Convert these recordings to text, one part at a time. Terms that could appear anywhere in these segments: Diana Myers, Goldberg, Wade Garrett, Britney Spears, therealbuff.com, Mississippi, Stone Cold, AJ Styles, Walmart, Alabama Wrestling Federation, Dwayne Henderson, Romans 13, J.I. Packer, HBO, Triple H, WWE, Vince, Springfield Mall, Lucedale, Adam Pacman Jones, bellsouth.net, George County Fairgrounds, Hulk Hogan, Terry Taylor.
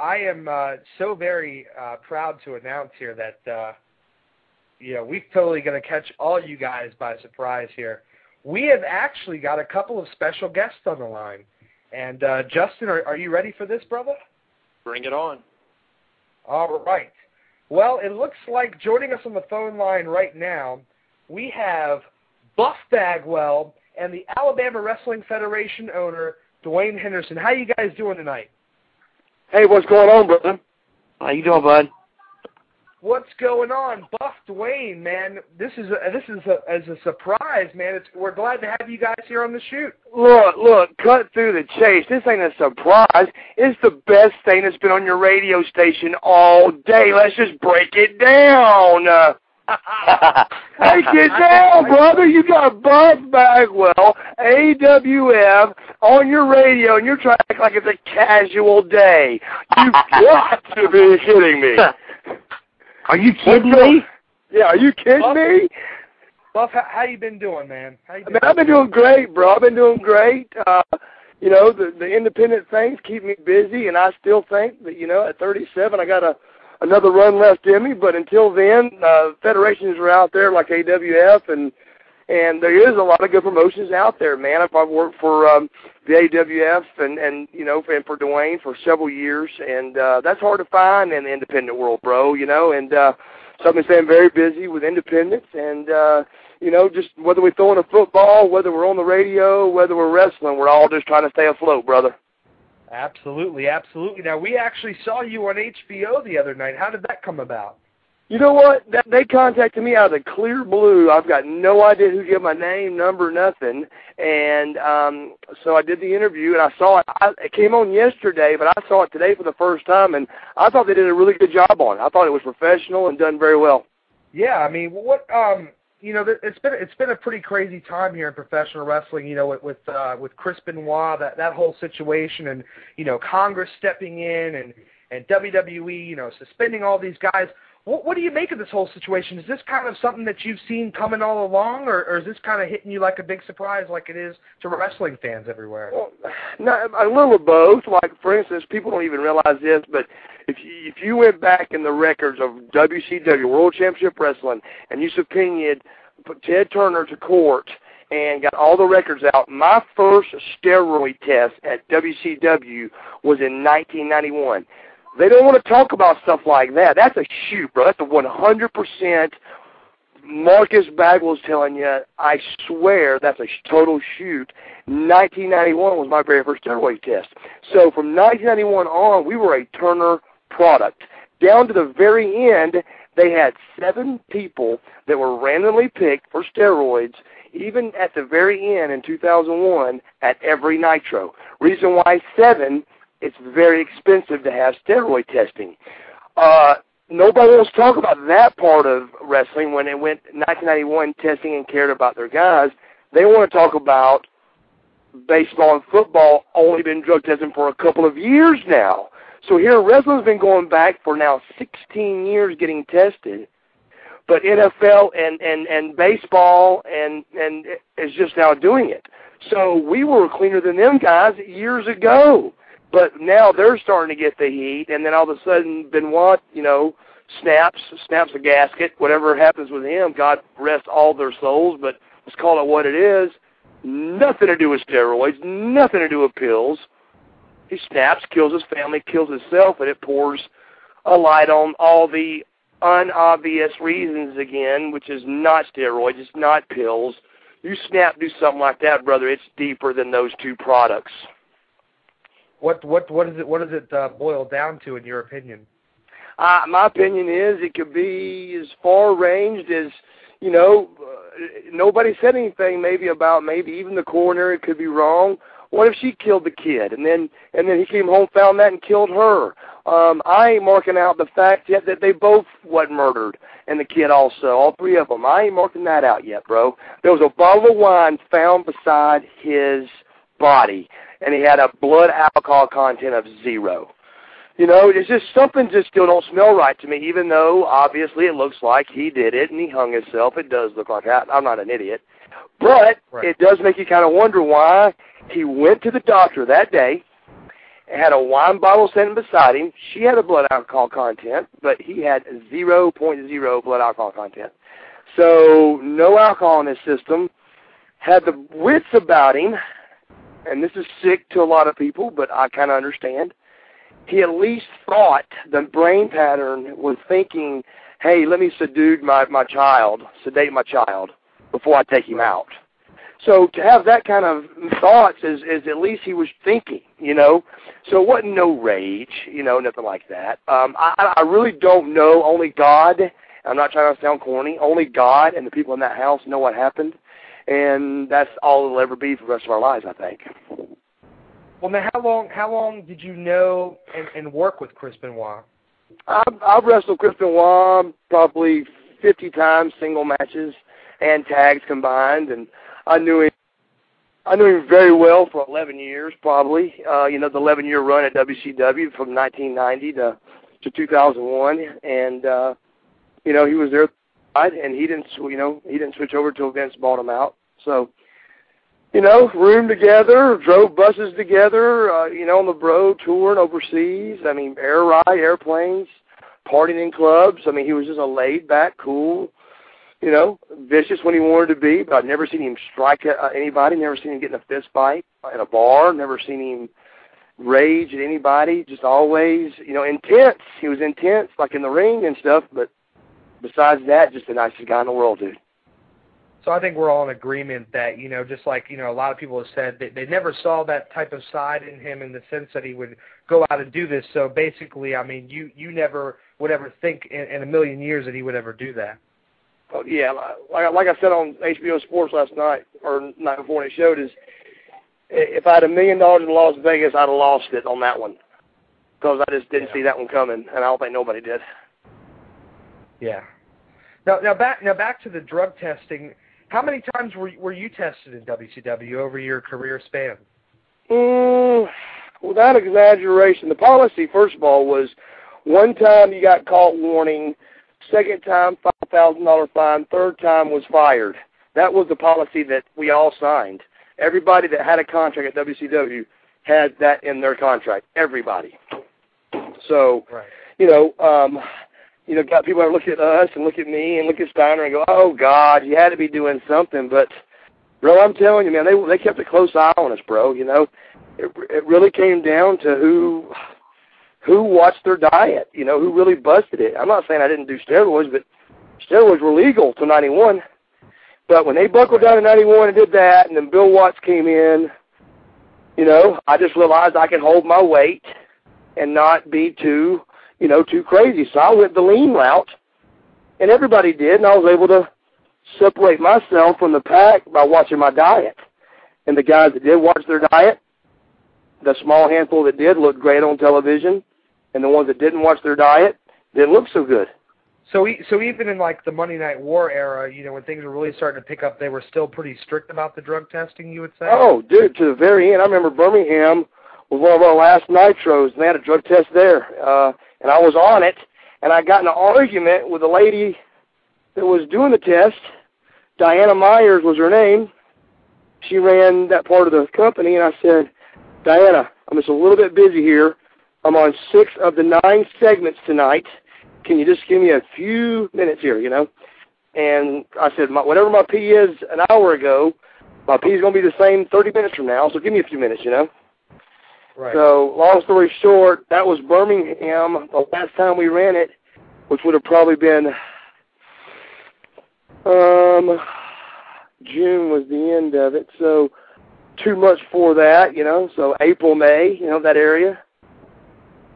I am so very proud to announce here that, you know, we're totally going to catch all you guys by surprise here. We have actually got a couple of special guests on the line. And, Justin, are you ready for this, brother? Bring it on. All right. Well, it looks like joining us on the phone line right now, we have Buff Bagwell and the Alabama Wrestling Federation owner, Dwayne Henderson. How you guys doing tonight? Hey, what's going on, brother? How you doing, bud? What's going on, Buff Dwayne, man? This is a surprise, man. We're glad to have you guys here on the shoot. Look, cut through the chase. This ain't a surprise. It's the best thing that's been on your radio station all day. Let's just break it down. Break it down, brother. You got Buff Bagwell, AWF, on your radio, and you're trying to act like it's a casual day. You've got to be kidding me. Are you kidding me? Yeah, are you kidding me? Buff, how you been doing, man? How you doing? I mean, I've been doing great, bro. I've been doing great. You know, the independent things keep me busy, and I still think that, you know, at 37, I got another run left in me, but until then, federations are out there like AWF, and there is a lot of good promotions out there, man. I've worked for the AWF and you know, and for Dwayne for several years, and that's hard to find in the independent world, bro, you know, and so I've been staying very busy with independents, and, you know, just whether we're throwing a football, whether we're on the radio, whether we're wrestling, we're all just trying to stay afloat, brother. Absolutely, absolutely. Now, we actually saw you on HBO the other night. How did that come about? You know what? They contacted me out of the clear blue. I've got no idea who gave my name, number, nothing. And so I did the interview, and I saw it. It came on yesterday, but I saw it today for the first time, and I thought they did a really good job on it. I thought it was professional and done very well. Yeah, I mean, what you know, it's been a pretty crazy time here in professional wrestling, you know, with Chris Benoit, that whole situation, and, you know, Congress stepping in and WWE, you know, suspending all these guys. What do you make of this whole situation? Is this kind of something that you've seen coming all along, or is this kind of hitting you like a big surprise like it is to wrestling fans everywhere? Well, no, a little of both. Like, for instance, people don't even realize this, but if you went back in the records of WCW, World Championship Wrestling, and you subpoenaed Ted Turner to court and got all the records out, my first steroid test at WCW was in 1991. They don't want to talk about stuff like that. That's a shoot, bro. That's a 100% Marcus Bagwell's telling you. I swear that's a total shoot. 1991 was my very first steroid test. So from 1991 on, we were a Turner product. Down to the very end, they had 7 people that were randomly picked for steroids, even at the very end in 2001 at every Nitro. Reason why 7... It's very expensive to have steroid testing. Nobody wants to talk about that part of wrestling when it went 1991 testing and cared about their guys. They want to talk about baseball and football only been drug testing for a couple of years now. So here wrestling's been going back for now 16 years getting tested. But NFL and baseball and is just now doing it. So we were cleaner than them guys years ago. But now they're starting to get the heat, and then all of a sudden Benoit, you know, snaps a gasket. Whatever happens with him, God rest all their souls, but let's call it what it is. Nothing to do with steroids, nothing to do with pills. He snaps, kills his family, kills himself, and it pours a light on all the unobvious reasons again, which is not steroids, it's not pills. You snap, do something like that, brother, it's deeper than those two products. What does it boil down to in your opinion? My opinion is it could be as far ranged as, you know, nobody said anything maybe about maybe even the coroner could be wrong. What if she killed the kid and then he came home, found that, and killed her? I ain't marking out the fact yet that they both wasn't murdered, and the kid also, all three of them. I ain't marking that out yet, bro. There was a bottle of wine found beside his body, and he had a blood alcohol content of 0. You know, it's just something just still don't smell right to me, even though obviously it looks like he did it and he hung himself. It does look like that. I'm not an idiot. But right. It does make you kind of wonder why he went to the doctor that day and had a wine bottle standing beside him. She had a blood alcohol content, but he had 0.0 blood alcohol content. So no alcohol in his system. Had the wits about him, and this is sick to a lot of people, but I kind of understand. He at least thought the brain pattern was thinking, hey, let me sedate my child before I take him out. So to have that kind of thoughts is at least he was thinking, you know. So it wasn't no rage, you know, nothing like that. I really don't know. Only God, I'm not trying to sound corny, only God and the people in that house know what happened. And that's all it'll ever be for the rest of our lives, I think. Well, now, how long did you know and work with Chris Benoit? I've wrestled Chris Benoit probably 50 times, single matches and tags combined, and I knew him very well for 11 years, probably. You know, the 11-year run at WCW from 1990 to 2001, and you know, he was there, and he didn't switch over till Vince bought him out. So, you know, roomed together, drove buses together, you know, on the road, touring overseas. I mean, air ride, airplanes, partying in clubs. I mean, he was just a laid-back, cool, you know, vicious when he wanted to be, but I've never seen him strike at anybody, never seen him get in a fist fight at a bar, never seen him rage at anybody, just always, you know, intense. He was intense, like in the ring and stuff, but besides that, just the nicest guy in the world, dude. So I think we're all in agreement that, you know, just like, you know, a lot of people have said that they never saw that type of side in him in the sense that he would go out and do this. So basically, I mean, you never would ever think in a million years that he would ever do that. Oh, yeah, like I said on HBO Sports last night, or night before when it showed, is if I had $1 million in Las Vegas, I'd have lost it on that one because I just didn't see that one coming, and I don't think nobody did. Yeah. Now back to the drug testing. How many times were you tested in WCW over your career span? Without exaggeration, the policy, first of all, was one time you got caught warning, second time $5,000 fine, third time was fired. That was the policy that we all signed. Everybody that had a contract at WCW had that in their contract, everybody. So, right. You know, got people that look at us and look at me and look at Steiner and go, oh, God, you had to be doing something. But, bro, I'm telling you, man, they kept a close eye on us, bro, you know. It really came down to who watched their diet, you know, who really busted it. I'm not saying I didn't do steroids, but steroids were legal till 91. But when they buckled down in 91 and did that, and then Bill Watts came in, you know, I just realized I could hold my weight and not be too, you know, too crazy. So I went the lean route, and everybody did, and I was able to separate myself from the pack by watching my diet. And the guys that did watch their diet, the small handful that did, looked great on television, and the ones that didn't watch their diet didn't look so good. So even in, like, the Monday Night War era, you know, when things were really starting to pick up, they were still pretty strict about the drug testing, you would say? Oh, dude, to the very end. I remember Birmingham was one of our last Nitros, and they had a drug test there. And I was on it, and I got in an argument with a lady that was doing the test. Diana Myers was her name. She ran that part of the company, and I said, Diana, I'm just a little bit busy here. I'm on 6 of the 9 segments tonight. Can you just give me a few minutes here, you know? And I said, whatever my P is an hour ago, my P is going to be the same 30 minutes from now, so give me a few minutes, you know? Right. So, long story short, that was Birmingham. The last time we ran it, which would have probably been June was the end of it. So, 2 months before that, you know, so April, May, you know, that area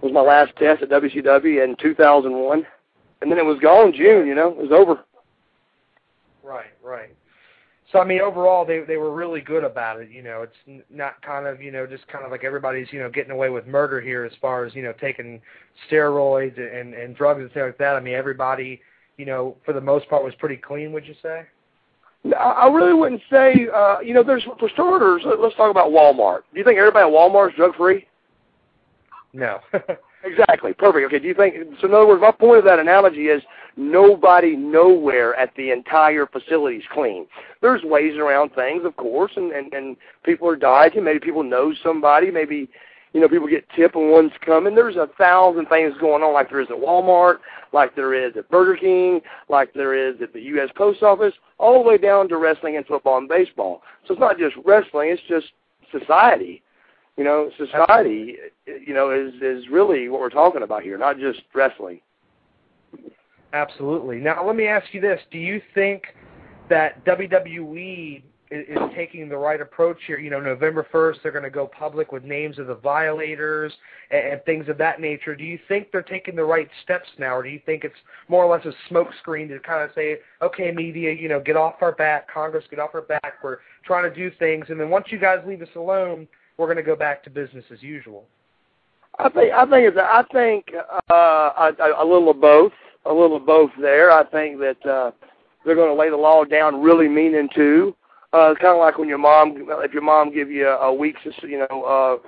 was my last test at WCW in 2001. And then it was gone June, you know, it was over. Right, right. So, I mean, overall, they were really good about it, you know. It's not kind of, you know, just kind of like everybody's, you know, getting away with murder here as far as, you know, taking steroids and drugs and stuff like that. I mean, everybody, you know, for the most part was pretty clean, would you say? No, I really wouldn't say, you know, there's, for starters, let's talk about Walmart. Do you think everybody at Walmart is drug-free? No. Exactly. Perfect. Okay, do you think, so in other words, my point of that analogy is nobody nowhere at the entire facility is clean. There's ways around things, of course, and people are dieting. Maybe people know somebody. Maybe, You know, people get tipped when one's coming. There's 1,000 things going on, like there is at Walmart, like there is at Burger King, like there is at the U.S. Post Office, all the way down to wrestling and football and baseball. So it's not just wrestling, it's just society. You know, society, you know, is really what we're talking about here, not just wrestling. Absolutely. Now, let me ask you this. Do you think that WWE is taking the right approach here? You know, November 1st, they're going to go public with names of the violators and things of that nature. Do you think they're taking the right steps now, or do you think it's more or less a smokescreen to kind of say, okay, media, you know, get off our back, Congress, get off our back, we're trying to do things, and then once you guys leave us alone, we're going to go back to business as usual? I think a little of both. A little of both there. I think that they're going to lay the law down really meaning to. It's kind of like when your mom, if your mom give you a week's, you know,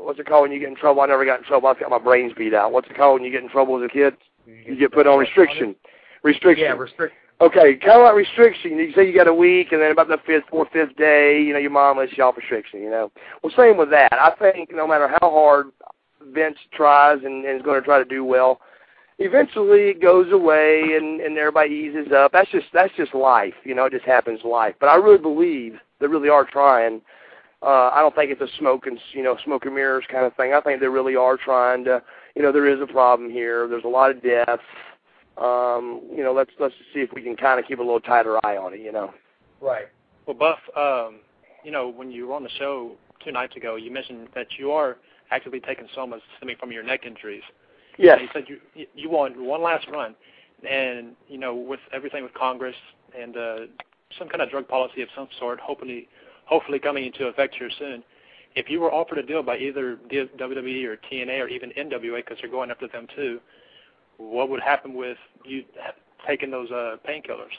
what's it called when you get in trouble? I never got in trouble. I've got my brains beat out. What's it called when you get in trouble as a kid? You get put on restriction. Restriction. Yeah, restriction. Okay, kind of like restriction. You say you got a week, and then about the fifth day, you know, your mom lets you off restriction, you know. Well, same with that. I think no matter how hard Vince tries and is going to try to do well, eventually it goes away and everybody eases up. That's just life, you know. It just happens, life. But I really believe they really are trying. I don't think it's a smoke and mirrors kind of thing. I think they really are trying to. You know, there is a problem here. There's a lot of deaths. You know, let's see if we can kind of keep a little tighter eye on it, you know. Right. Well, Buff, you know, when you were on the show 2 nights ago, you mentioned that you are actively taking soma stemming from your neck injuries. Yes. You said you want one last run, and, you know, with everything with Congress and some kind of drug policy of some sort, hopefully coming into effect here soon, if you were offered a deal by either WWE or TNA or even NWA, because you're going up to them too, what would happen with you taking those painkillers?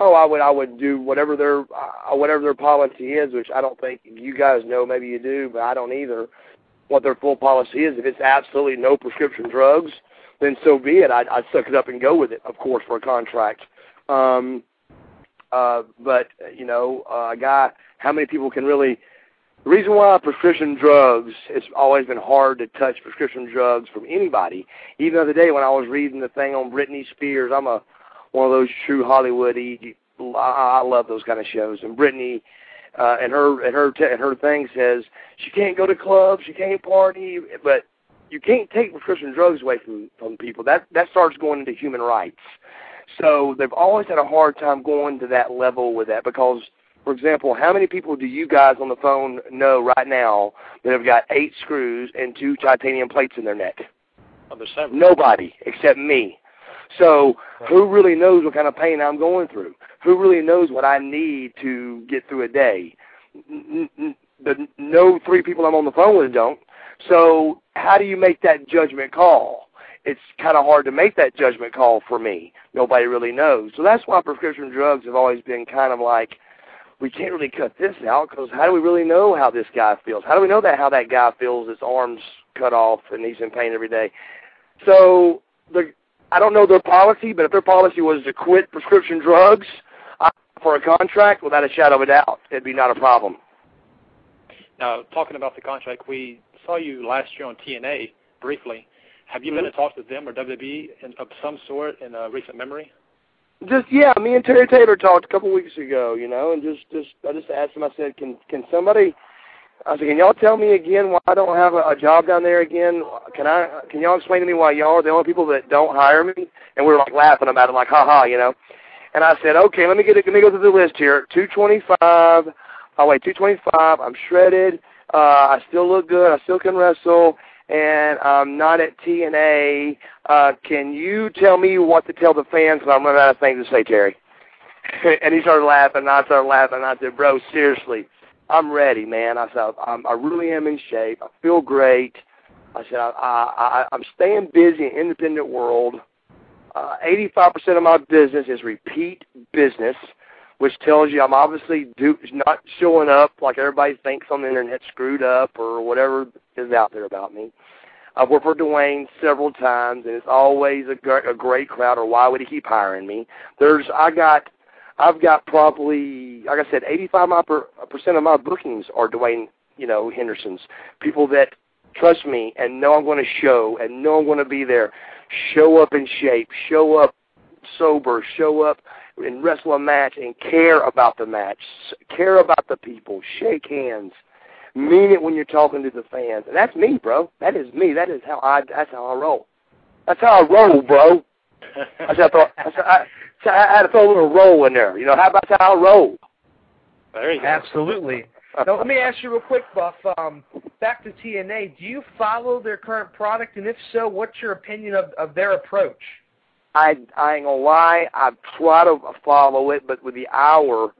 Oh, I would do whatever their policy is, which I don't think you guys know. Maybe you do, but I don't either. What their full policy is. If it's absolutely no prescription drugs, then so be it. I'd suck it up and go with it, of course, for a contract. But you know, a guy, how many people can really? The reason why prescription drugs, it's always been hard to touch prescription drugs from anybody. Even the other day when I was reading the thing on Britney Spears, I'm one of those true Hollywood-y, I love those kind of shows. And Britney and her thing says she can't go to clubs, she can't party, but you can't take prescription drugs away from people. That starts going into human rights. So they've always had a hard time going to that level with that because, for example, how many people do you guys on the phone know right now that have got 8 screws and 2 titanium plates in their neck? Oh, there's several. Nobody except me. So who really knows what kind of pain I'm going through? Who really knows what I need to get through a day? No 3 people I'm on the phone with don't. So how do you make that judgment call? It's kind of hard to make that judgment call for me. Nobody really knows. So that's why prescription drugs have always been kind of like, we can't really cut this out because how do we really know how this guy feels? How do we know that how that guy feels, his arm's cut off and he's in pain every day? So I don't know their policy, but if their policy was to quit prescription drugs for a contract, without a shadow of a doubt, it'd be not a problem. Now, talking about the contract, we saw you last year on TNA briefly. Have you been in talks with them or WWE of some sort in recent memory? Yeah, me and Terry Taylor talked a couple weeks ago, you know, and I just asked him, I said, can somebody, I said, can y'all tell me again why I don't have a job down there again? Can y'all explain to me why y'all are the only people that don't hire me? And we were like laughing about it, like, ha-ha, you know. And I said, okay, let me go through the list here. 225, I'm shredded, I still look good, I still can wrestle, and I'm not at TNA. Can you tell me what to tell the fans? Because I'm running out of things to say, Terry. And he started laughing, and I started laughing, and I said, bro, seriously, I'm ready, man. I said, I really am in shape. I feel great. I said, I'm staying busy in the independent world. 85% of my business is repeat business, which tells you I'm obviously not showing up like everybody thinks on the internet, screwed up or whatever is out there about me. I've worked for Dwayne several times, and it's always a great crowd. Or why would he keep hiring me? I've got probably, like I said, 85% of my bookings are Dwayne, you know, Henderson's people that Trust me, and know I'm going to show, and know I'm going to be there. Show up in shape. Show up sober. Show up and wrestle a match and care about the match. Care about the people. Shake hands. Mean it when you're talking to the fans. And that's me, bro. That is me. That is how I. That's how I roll. That's how I roll, bro. I had to throw a little roll in there. You know, how about how I roll? There you go. Absolutely. Now, let me ask you real quick, Buff. Back to TNA, do you follow their current product? And if so, what's your opinion of their approach? I ain't going to lie. I try to follow it, but with the hour,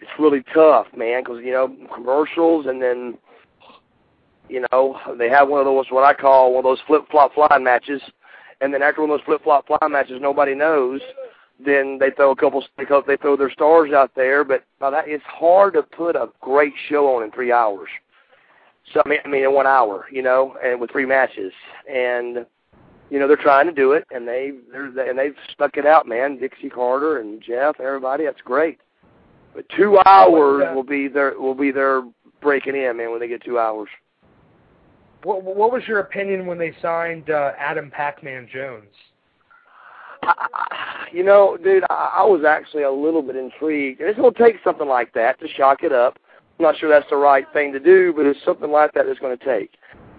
it's really tough, man, because, you know, commercials and then, you know, they have one of those, what I call one of those flip-flop fly matches. And then after one of those flip-flop fly matches nobody knows, then they throw their stars out there, but by that, it's hard to put a great show on in 3 hours. So I mean, in 1 hour, you know, and with 3 matches, and you know they're trying to do it, and they've stuck it out, man. Dixie Carter and Jeff, everybody, that's great. But 2 hours will be their breaking in, man. When they get 2 hours. What was your opinion when they signed Adam Pacman Jones? You know, dude, I was actually a little bit intrigued. And it's going to take something like that to shock it up. I'm not sure that's the right thing to do, but it's something like that it's going to take.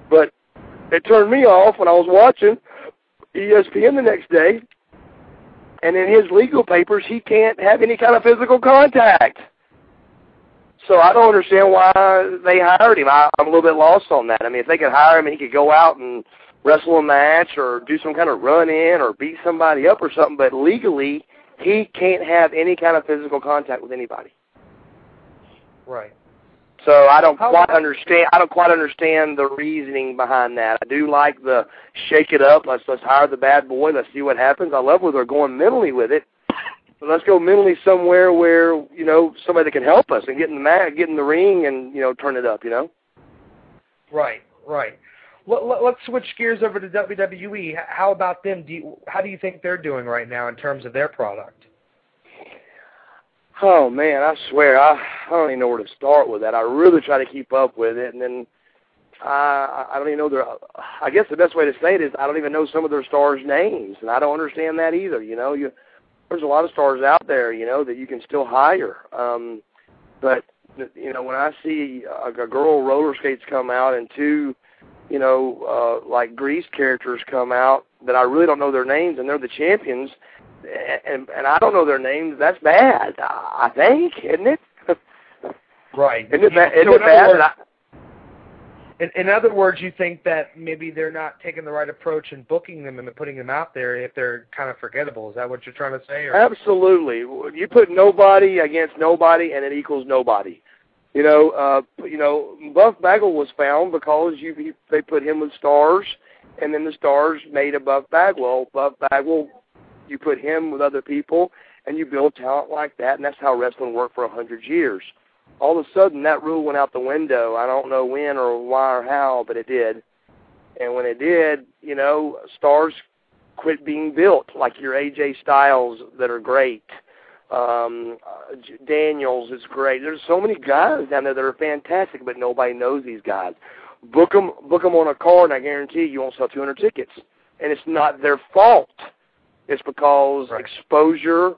But it turned me off when I was watching ESPN the next day, and in his legal papers, he can't have any kind of physical contact. So I don't understand why they hired him. I'm a little bit lost on that. I mean, if they could hire him and he could go out and wrestle a match or do some kind of run-in or beat somebody up or something, but legally he can't have any kind of physical contact with anybody. Right. So I don't quite understand the reasoning behind that. I do like the shake it up, let's hire the bad boy, let's see what happens. I love where they're going mentally with it. But let's go mentally somewhere where, you know, somebody that can help us and get in the ring and, you know, turn it up, you know? Right, right. Let's switch gears over to WWE. How about them? How do you think they're doing right now in terms of their product? Oh, man, I swear, I don't even know where to start with that. I really try to keep up with it, and then I don't even know I guess the best way to say it is I don't even know some of their stars' names, and I don't understand that either, you know. There's a lot of stars out there, you know, that you can still hire, but, you know, when I see a girl roller skates come out and two, you know, like Grease characters come out that I really don't know their names, and they're the champions, and I don't know their names, that's bad, I think, isn't it? Right. Isn't it bad? In other words, you think that maybe they're not taking the right approach in booking them and putting them out there if they're kind of forgettable. Is that what you're trying to say? Or? Absolutely. You put nobody against nobody, and it equals nobody. You know, Buff Bagwell was found because they put him with stars, and then the stars made a Buff Bagwell. Buff Bagwell, you put him with other people, and you build talent like that, and that's how wrestling worked for 100 years. All of a sudden, that rule went out the window. I don't know when or why or how, but it did. And when it did, you know, stars quit being built, like your AJ Styles that are great. Daniels is great. There's so many guys down there that are fantastic, but nobody knows these guys. Book them on a card, and I guarantee you won't sell 200 tickets. And it's not their fault. It's because exposure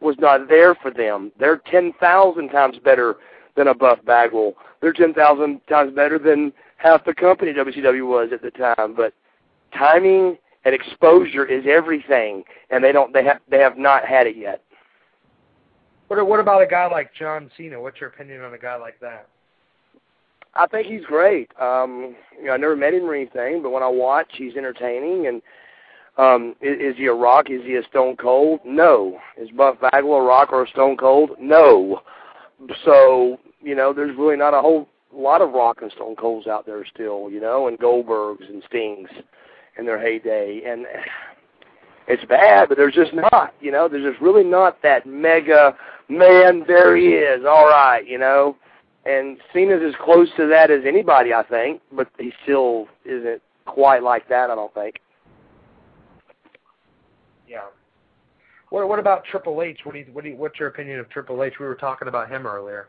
was not there for them. They're 10,000 times better than a Buff Bagwell. They're 10,000 times better than half the company WCW was at the time. But timing and exposure is everything, and they have not had it yet. What about a guy like John Cena? What's your opinion on a guy like that? I think he's great. You know, I never met him or anything, but when I watch, he's entertaining. And is he a Rock? Is he a Stone Cold? No. Is Buff Bagwell a Rock or a Stone Cold? No. So, you know, there's really not a whole lot of Rock and Stone Colds out there still, you know, and Goldbergs and Stings in their heyday. And it's bad, but there's just not, you know, there's just really not that mega, man, there he is, all right, you know. And Cena's as close to that as anybody, I think, but he still isn't quite like that, I don't think. Yeah. What about Triple H? What's your opinion of Triple H? We were talking about him earlier.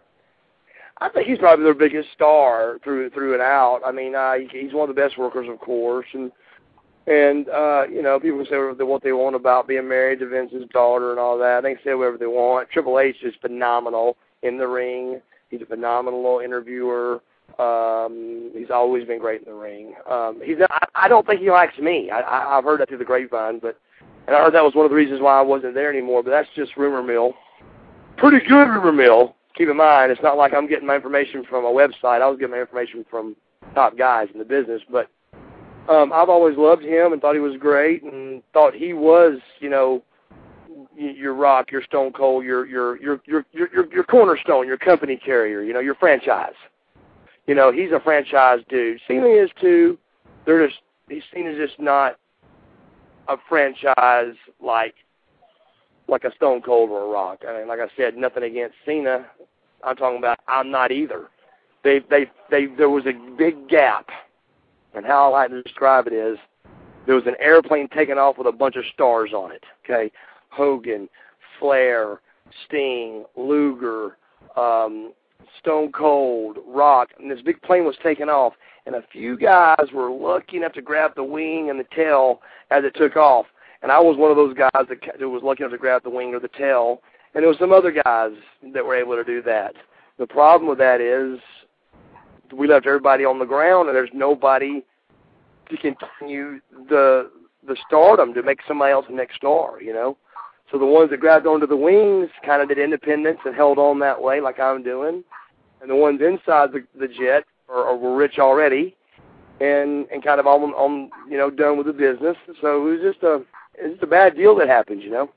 I think he's probably their biggest star through and out. I mean, he's one of the best workers, of course, and you know, people can say what they want about being married to Vince's daughter and all that. They can say whatever they want. Triple H is phenomenal in the ring. He's a phenomenal interviewer. He's always been great in the ring. I don't think he likes me. I've heard that through the grapevine, and I heard that was one of the reasons why I wasn't there anymore. But that's just rumor mill. Pretty good rumor mill. Keep in mind, it's not like I'm getting my information from a website. I was getting my information from top guys in the business. But I've always loved him and thought he was great, and thought he was, you know, your Rock, your Stone Cold, your cornerstone, your company carrier. You know, your franchise. You know, he's a franchise dude. Cena is too. Cena's just not a franchise like a Stone Cold or a Rock. I mean, like I said, nothing against Cena. I'm talking about I'm not either. There was a big gap, and how I like to describe it is there was an airplane taking off with a bunch of stars on it. Okay, Hogan, Flair, Sting, Luger, Stone Cold, Rock, and this big plane was taking off, and a few guys were lucky enough to grab the wing and the tail as it took off, and I was one of those guys that was lucky enough to grab the wing or the tail, and there was some other guys that were able to do that. The problem with that is we left everybody on the ground, and there's nobody to continue the stardom to make somebody else the next star, you know? So the ones that grabbed onto the wings kind of did independence and held on that way like I'm doing. And the ones inside the jet were rich already and kind of on you know, done with the business. So it was just a bad deal that happened, you know.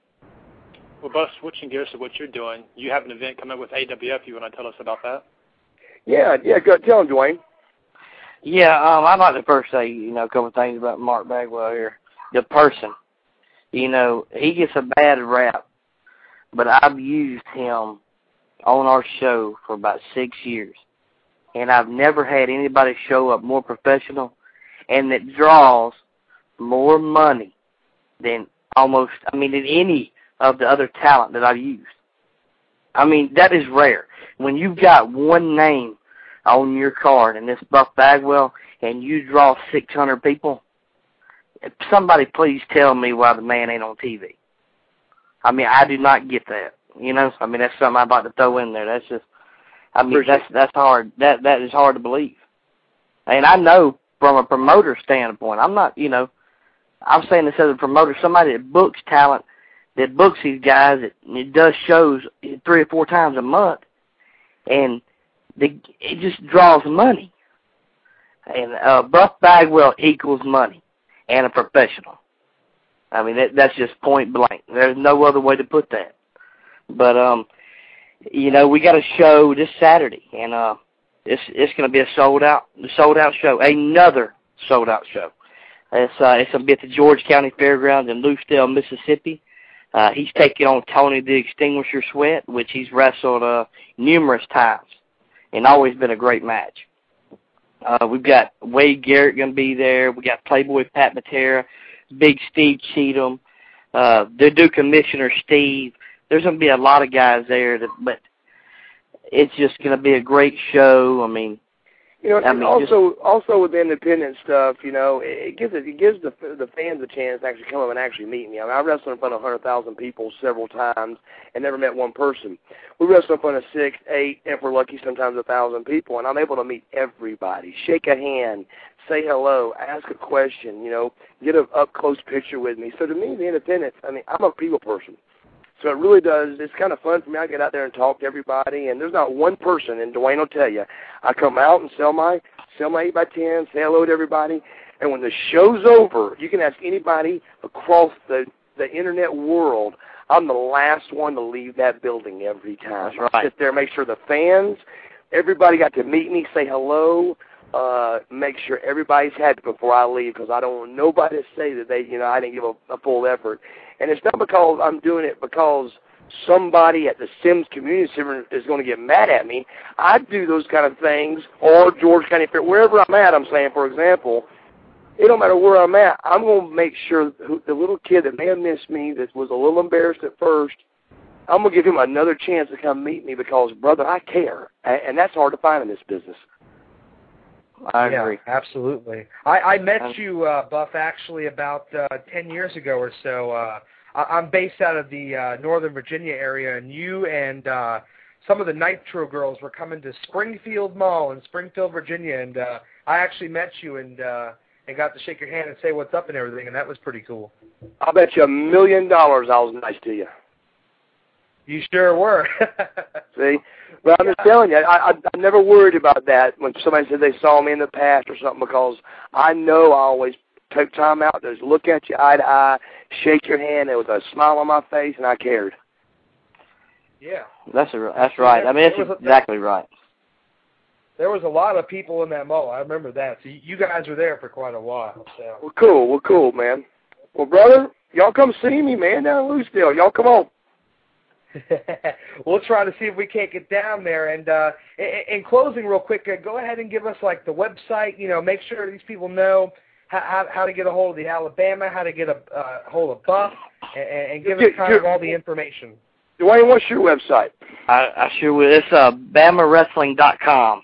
Well, Buff, switching gears to what you're doing, you have an event coming up with AWF. You want to tell us about that? Yeah, go tell him, Dwayne. Yeah, I'd like to first say, you know, a couple of things about Mark Bagwell here, the person. You know, he gets a bad rap, but I've used him on our show for about 6 years, and I've never had anybody show up more professional and that draws more money than than any of the other talent that I've used. I mean, that is rare. When you've got one name on your card, and this Buff Bagwell, and you draw 600 people, somebody please tell me why the man ain't on TV. I mean, I do not get that. You know, I mean, that's something I'm about to throw in there. That's just, I mean, that's hard. That is hard to believe. And I know from a promoter standpoint, I'm not, you know, I'm saying this as a promoter, somebody that books talent, that books these guys, that does shows 3 or 4 times a month, and it just draws money. And Buff Bagwell equals money. And a professional. I mean, that's just point blank. There's no other way to put that. But, you know, we got a show this Saturday, and it's going to be a sold-out show, another sold-out show. It's going to be at the George County Fairgrounds in Lucedale, Mississippi. He's taking on Tony the Extinguisher Sweat, which he's wrestled numerous times and always been a great match. We've got Wade Garrett going to be there. We got Playboy Pat Matera, Big Steve Cheatham, the new Commissioner Steve. There's going to be a lot of guys there, but it's just going to be a great show. I mean, you know, also with the independent stuff, you know, it gives the fans a chance to actually come up and actually meet me. I mean, I wrestled in front of 100,000 people several times and never met one person. We wrestle in front of 6, 8, and if we're lucky, sometimes 1,000 people, and I'm able to meet everybody, shake a hand, say hello, ask a question, you know, get an up-close picture with me. So to me, the independents, I mean, I'm a people person. So it really does. It's kind of fun for me. I get out there and talk to everybody, and there's not one person, and Dwayne will tell you, I come out and sell my 8x10, say hello to everybody, and when the show's over, you can ask anybody across the internet world. I'm the last one to leave that building every time. That's right. I sit there, make sure the fans, everybody got to meet me, say hello, make sure everybody's happy before I leave, because I don't want nobody to say that I didn't give a full effort. And it's not because I'm doing it because somebody at the Sims Community Center is going to get mad at me. I do those kind of things, or George County Fair, wherever I'm at, I'm saying, for example, it don't matter where I'm at, I'm going to make sure the little kid that may have missed me, that was a little embarrassed at first, I'm going to give him another chance to come meet me because, brother, I care. And that's hard to find in this business. I agree. Yeah, absolutely. I met you, Buff, actually about 10 years ago or so. I'm based out of the Northern Virginia area, and you and some of the Nitro girls were coming to Springfield Mall in Springfield, Virginia, and I actually met you and got to shake your hand and say what's up and everything, and that was pretty cool. I'll bet you $1 million I was nice to you. You sure were. See? Well, I'm just telling you, I never worried about that when somebody said they saw me in the past or something, because I know I always take time out to look at you eye to eye, shake your hand. There was a smile on my face, and I cared. Yeah. That's right. I mean, that's exactly right. There was a lot of people in that mall. I remember that. So you guys were there for quite a while. So. Well, cool. Well, cool, man. Well, brother, y'all come see me, man, down in Lucedale. Y'all come on. We'll try to see if we can't get down there. And in closing, real quick, go ahead and give us like the website. You know, make sure these people know how to get a hold of the Alabama, how to get a hold of Buff, and give us kind of all the information. Dwayne, what's your website? I sure will. It's bama wrestling .com,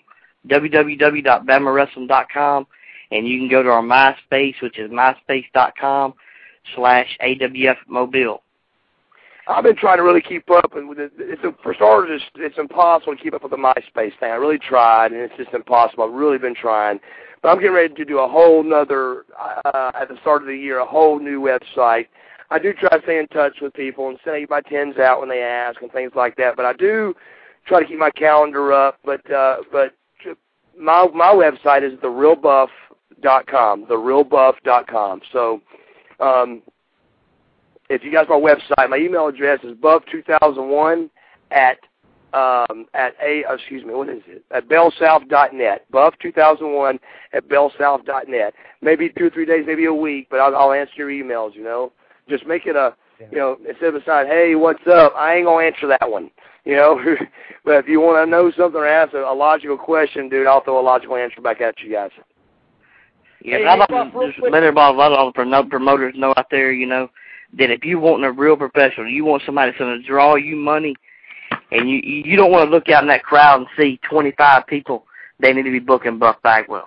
www.bamawrestling.com, and you can go to our MySpace, which is myspace.com/AWFmobile. I've been trying to really keep up, and for starters, it's impossible to keep up with the MySpace thing. I really tried, and it's just impossible. I've really been trying, but I'm getting ready to do a whole nother at the start of the year, a whole new website. I do try to stay in touch with people and send my tens out when they ask and things like that. But I do try to keep my calendar up. But my website is therealbuff.com, therealbuff.com. So. If you guys are on my website, my email address is buff2001 at bellsouth.net. Buff2001 at bellsouth.net. Maybe 2 or 3 days, maybe a week, but I'll answer your emails. You know, just make it instead of saying, "Hey, what's up?" I ain't gonna answer that one. You know, but if you want to know something or ask a logical question, dude, I'll throw a logical answer back at you guys. Yeah, hey, I'd like to just let all the promoters know out there, you know, that if you want a real professional, you want somebody that's going to draw you money, and you don't want to look out in that crowd and see 25 people, they need to be booking Buff Bagwell.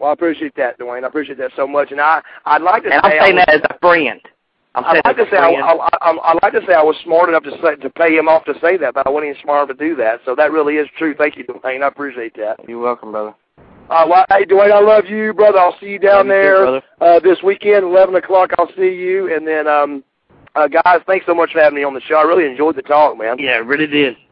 Well, I appreciate that, Dwayne. I appreciate that so much. And I'd like to say I'm saying that as a friend. I'd like to say I was smart enough to pay him off to say that, but I wasn't even smart enough to do that. So that really is true. Thank you, Dwayne. I appreciate that. You're welcome, brother. Well, hey, Dwayne, I love you, brother. I'll see you down there this weekend, 11 o'clock. I'll see you. And then, guys, thanks so much for having me on the show. I really enjoyed the talk, man. Yeah, I really did.